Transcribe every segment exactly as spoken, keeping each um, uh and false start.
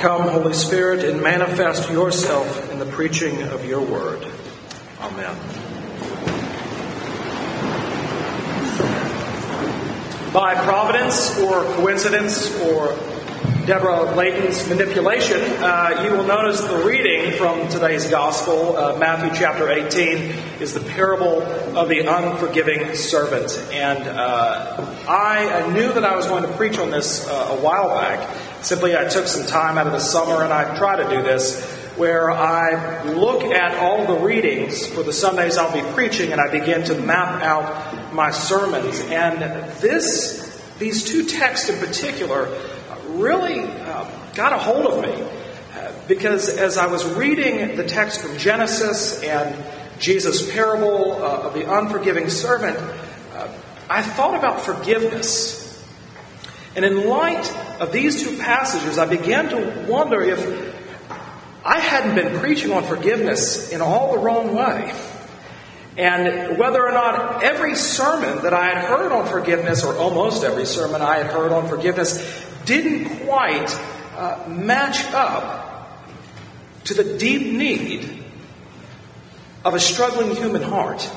Come, Holy Spirit, and manifest yourself in the preaching of your word. Amen. By providence or coincidence or Deborah Layton's manipulation, uh, you will notice the reading from today's Gospel, uh, Matthew chapter eighteen, is the parable of the unforgiving servant. And uh, I, I knew that I was going to preach on this uh, a while back. Simply, I took some time out of the summer, and I try to do this, where I look at all the readings for the Sundays I'll be preaching, and I begin to map out my sermons. And this, these two texts in particular really uh, got a hold of me, uh, because as I was reading the text from Genesis and Jesus' parable uh, of the unforgiving servant, uh, I thought about forgiveness. And in light of these two passages, I began to wonder if I hadn't been preaching on forgiveness in all the wrong way, and whether or not every sermon that I had heard on forgiveness, or almost every sermon I had heard on forgiveness, didn't quite uh, match up to the deep need of a struggling human heart.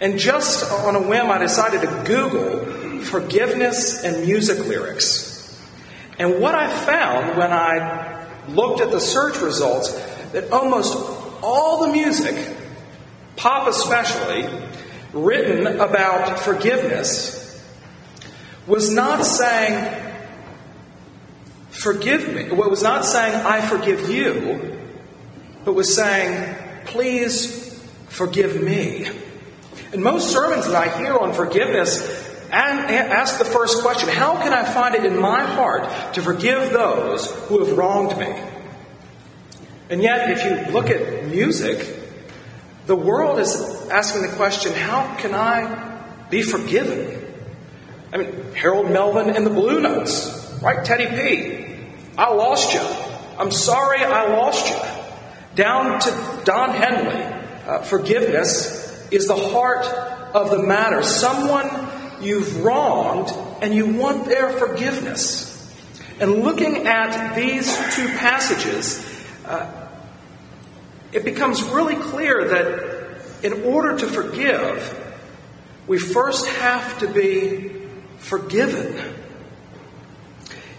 And just on a whim, I decided to Google forgiveness and music lyrics. And what I found when I looked at the search results, that almost all the music, pop especially, written about forgiveness was not saying, forgive me, well, was not saying, I forgive you, but was saying, please forgive me. And most sermons that I hear on forgiveness ask the first question, how can I find it in my heart to forgive those who have wronged me? And yet, if you look at music, the world is asking the question, how can I be forgiven? I mean, Harold Melvin and the Blue Notes, right? Teddy P, I lost you. I'm sorry I lost you. Down to Don Henley, uh, forgiveness is the heart of the matter. Someone you've wronged and you want their forgiveness. And looking at these two passages, uh, it becomes really clear that in order to forgive, we first have to be forgiven.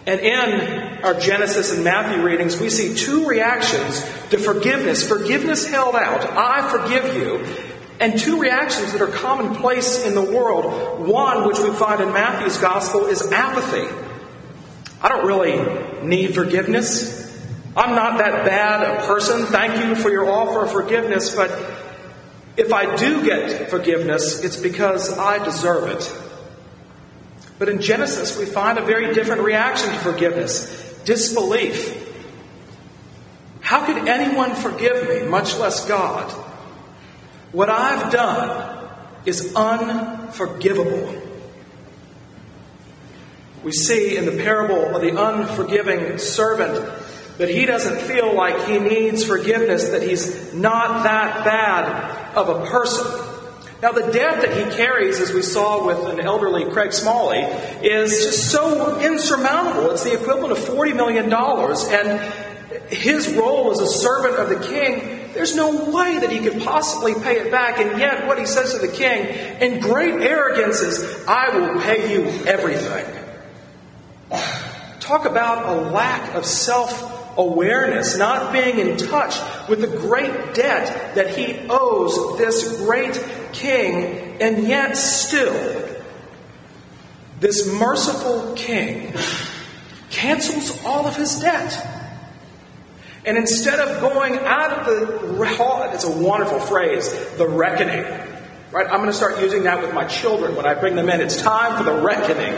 And in our Genesis and Matthew readings, we see two reactions to forgiveness. Forgiveness held out, I forgive you, and two reactions that are commonplace in the world. One, which we find in Matthew's gospel, is apathy. I don't really need forgiveness. I'm not that bad a person. Thank you for your offer of forgiveness, but if I do get forgiveness, it's because I deserve it. But in Genesis, we find a very different reaction to forgiveness, disbelief. How could anyone forgive me, much less God? What I've done is unforgivable. We see in the parable of the unforgiving servant that he doesn't feel like he needs forgiveness, that he's not that bad of a person. Now, the debt that he carries, as we saw with an elderly Craig Smalley, is just so insurmountable. It's the equivalent of forty million dollars. And his role as a servant of the king, there's no way that he could possibly pay it back. And yet what he says to the king in great arrogance is, I will pay you everything. Talk about a lack of self-awareness, not being in touch with the great debt that he owes this great king. And yet still, this merciful king cancels all of his debt. And instead of going out of the, it's a wonderful phrase, the reckoning, right? I'm going to start using that with my children when I bring them in. It's time for the reckoning.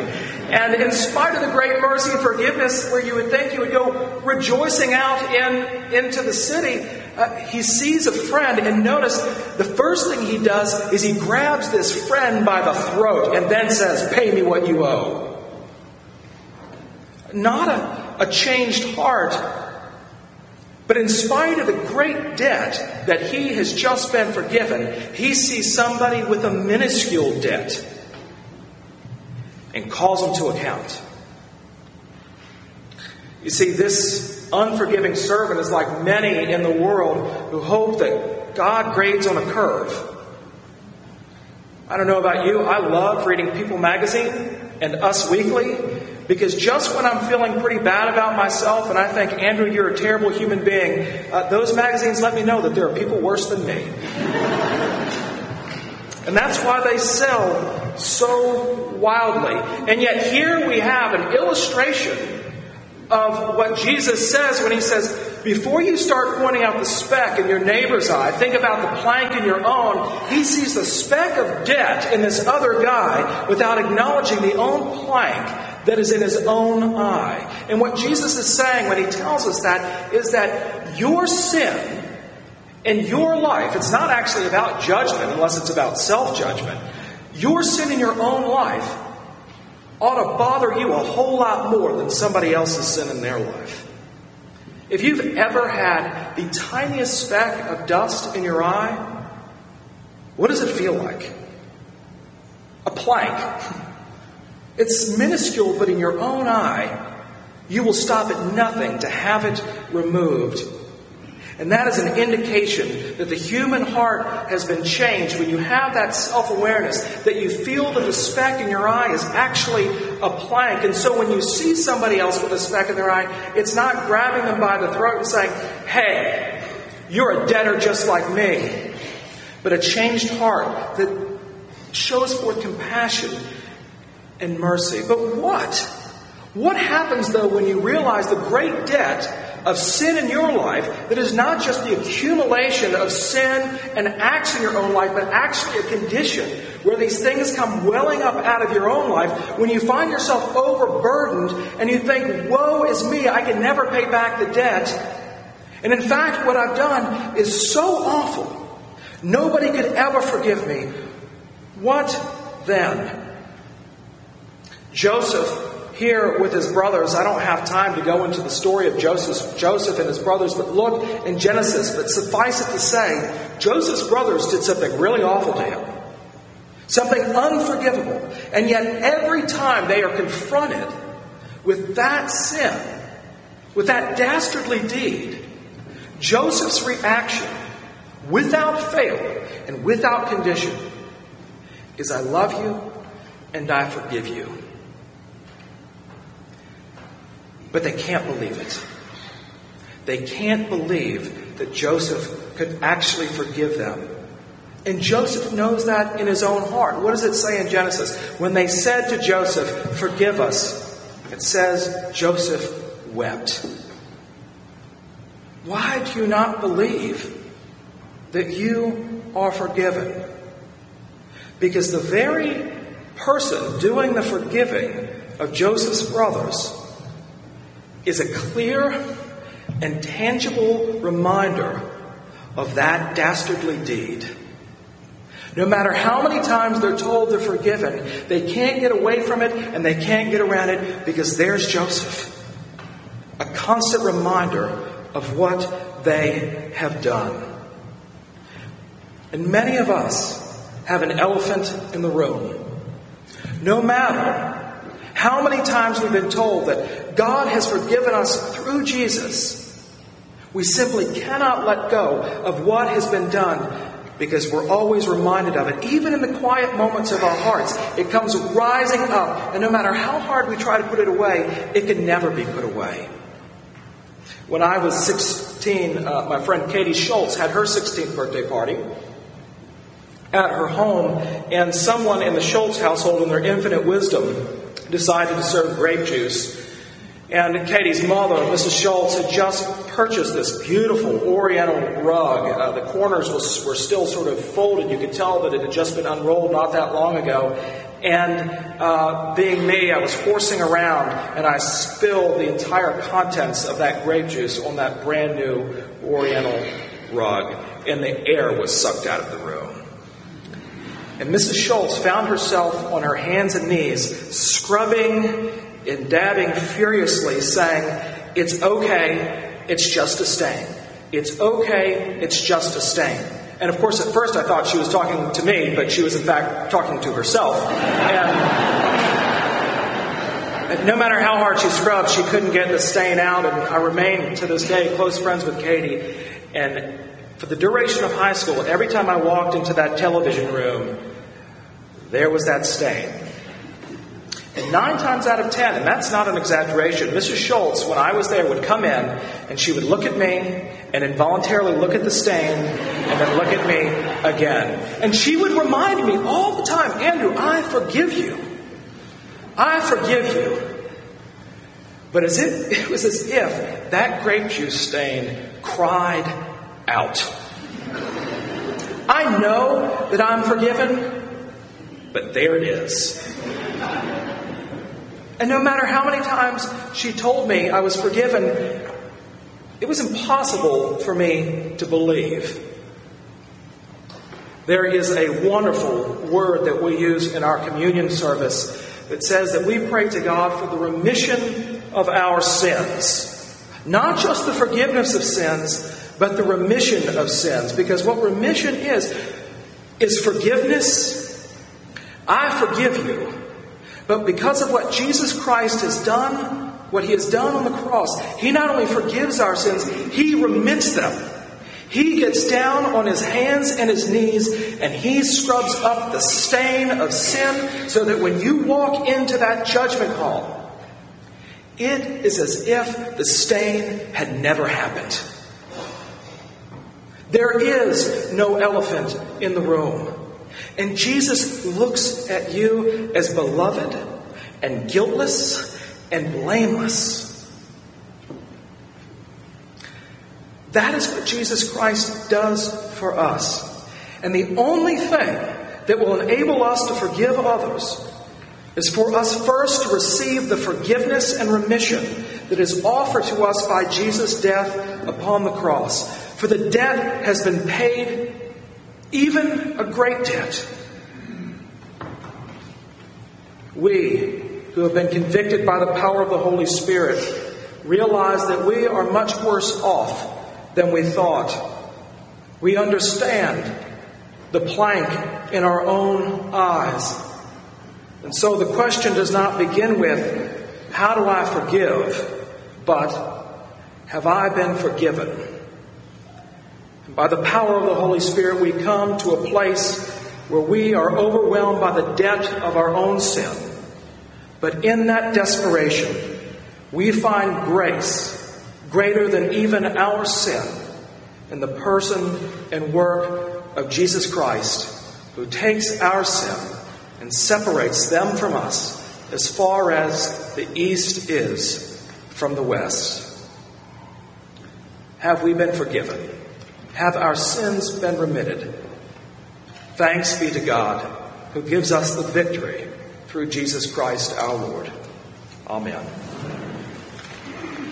And in spite of the great mercy and forgiveness, where you would think you would go rejoicing out in into the city, uh, he sees a friend, and notice the first thing he does is he grabs this friend by the throat and then says, pay me what you owe. Not a, a changed heart. But in spite of the great debt that he has just been forgiven, he sees somebody with a minuscule debt and calls him to account. You see, this unforgiving servant is like many in the world who hope that God grades on a curve. I don't know about you, I love reading People magazine and Us Weekly, because just when I'm feeling pretty bad about myself and I think, Andrew, you're a terrible human being, uh, those magazines let me know that there are people worse than me. And that's why they sell so wildly. And yet here we have an illustration of what Jesus says when he says, before you start pointing out the speck in your neighbor's eye, think about the plank in your own. He sees the speck of debt in this other guy without acknowledging the own plank that is in his own eye. And what Jesus is saying when he tells us that is that your sin in your life, it's not actually about judgment unless it's about self-judgment. Your sin in your own life ought to bother you a whole lot more than somebody else's sin in their life. If you've ever had the tiniest speck of dust in your eye, what does it feel like? A plank. It's minuscule, but in your own eye, you will stop at nothing to have it removed. And that is an indication that the human heart has been changed when you have that self-awareness, that you feel that the speck in your eye is actually a plank. And so when you see somebody else with a speck in their eye, it's not grabbing them by the throat and saying, hey, you're a debtor just like me. But a changed heart that shows forth compassion and mercy. But what? What happens, though, when you realize the great debt of sin in your life that is not just the accumulation of sin and acts in your own life, but actually a condition where these things come welling up out of your own life, when you find yourself overburdened and you think, woe is me, I can never pay back the debt. And in fact, what I've done is so awful, nobody could ever forgive me. What then? Joseph here with his brothers, I don't have time to go into the story of Joseph, Joseph and his brothers, but look in Genesis. But suffice it to say, Joseph's brothers did something really awful to him. Something unforgivable. And yet every time they are confronted with that sin, with that dastardly deed, Joseph's reaction, without fail and without condition, is I love you and I forgive you. But they can't believe it. They can't believe that Joseph could actually forgive them. And Joseph knows that in his own heart. What does it say in Genesis? When they said to Joseph, forgive us, it says Joseph wept. Why do you not believe that you are forgiven? Because the very person doing the forgiving of Joseph's brothers is a clear and tangible reminder of that dastardly deed. No matter how many times they're told they're forgiven, they can't get away from it and they can't get around it, because there's Joseph, a constant reminder of what they have done. And many of us have an elephant in the room. No matter how many times we've been told that God has forgiven us through Jesus, we simply cannot let go of what has been done, because we're always reminded of it. Even in the quiet moments of our hearts, it comes rising up. And no matter how hard we try to put it away, it can never be put away. When I was sixteen, uh, my friend Katie Schultz had her sixteenth birthday party at her home. And someone in the Schultz household, in their infinite wisdom, decided to serve grape juice. And Katie's mother, Missus Schultz, had just purchased this beautiful oriental rug. Uh, the corners was, were still sort of folded. You could tell that it had just been unrolled not that long ago. And uh, being me, I was horsing around and I spilled the entire contents of that grape juice on that brand new oriental rug. And the air was sucked out of the room. And Missus Schultz found herself on her hands and knees, scrubbing and dabbing furiously, saying, it's okay, it's just a stain. It's okay, it's just a stain. And of course, at first I thought she was talking to me, but she was in fact talking to herself. And No matter how hard she scrubbed, she couldn't get the stain out. And I remain to this day close friends with Katie. And for the duration of high school, every time I walked into that television room, there was that stain. And nine times out of ten, and that's not an exaggeration, Missus Schultz, when I was there, would come in and she would look at me and involuntarily look at the stain and then look at me again. And she would remind me all the time, Andrew, I forgive you. I forgive you. But as if, it was as if that grape juice stain cried out. I know that I'm forgiven, but there it is. And no matter how many times she told me I was forgiven, it was impossible for me to believe. There is a wonderful word that we use in our communion service that says that we pray to God for the remission of our sins. Not just the forgiveness of sins, but the remission of sins. Because what remission is, is forgiveness. I forgive you. But because of what Jesus Christ has done, what he has done on the cross, he not only forgives our sins, he remits them. He gets down on his hands and his knees and he scrubs up the stain of sin so that when you walk into that judgment hall, it is as if the stain had never happened. There is no elephant in the room. And Jesus looks at you as beloved and guiltless and blameless. That is what Jesus Christ does for us. And the only thing that will enable us to forgive others is for us first to receive the forgiveness and remission that is offered to us by Jesus' death upon the cross. For the debt has been paid, even a great debt. We, who have been convicted by the power of the Holy Spirit, realize that we are much worse off than we thought. We understand the plank in our own eyes. And so the question does not begin with, how do I forgive? But, have I been forgiven? By the power of the Holy Spirit, we come to a place where we are overwhelmed by the debt of our own sin. But in that desperation, we find grace greater than even our sin in the person and work of Jesus Christ, who takes our sin and separates them from us as far as the east is from the west. Have we been forgiven? Have our sins been remitted? Thanks be to God, who gives us the victory through Jesus Christ our Lord. Amen.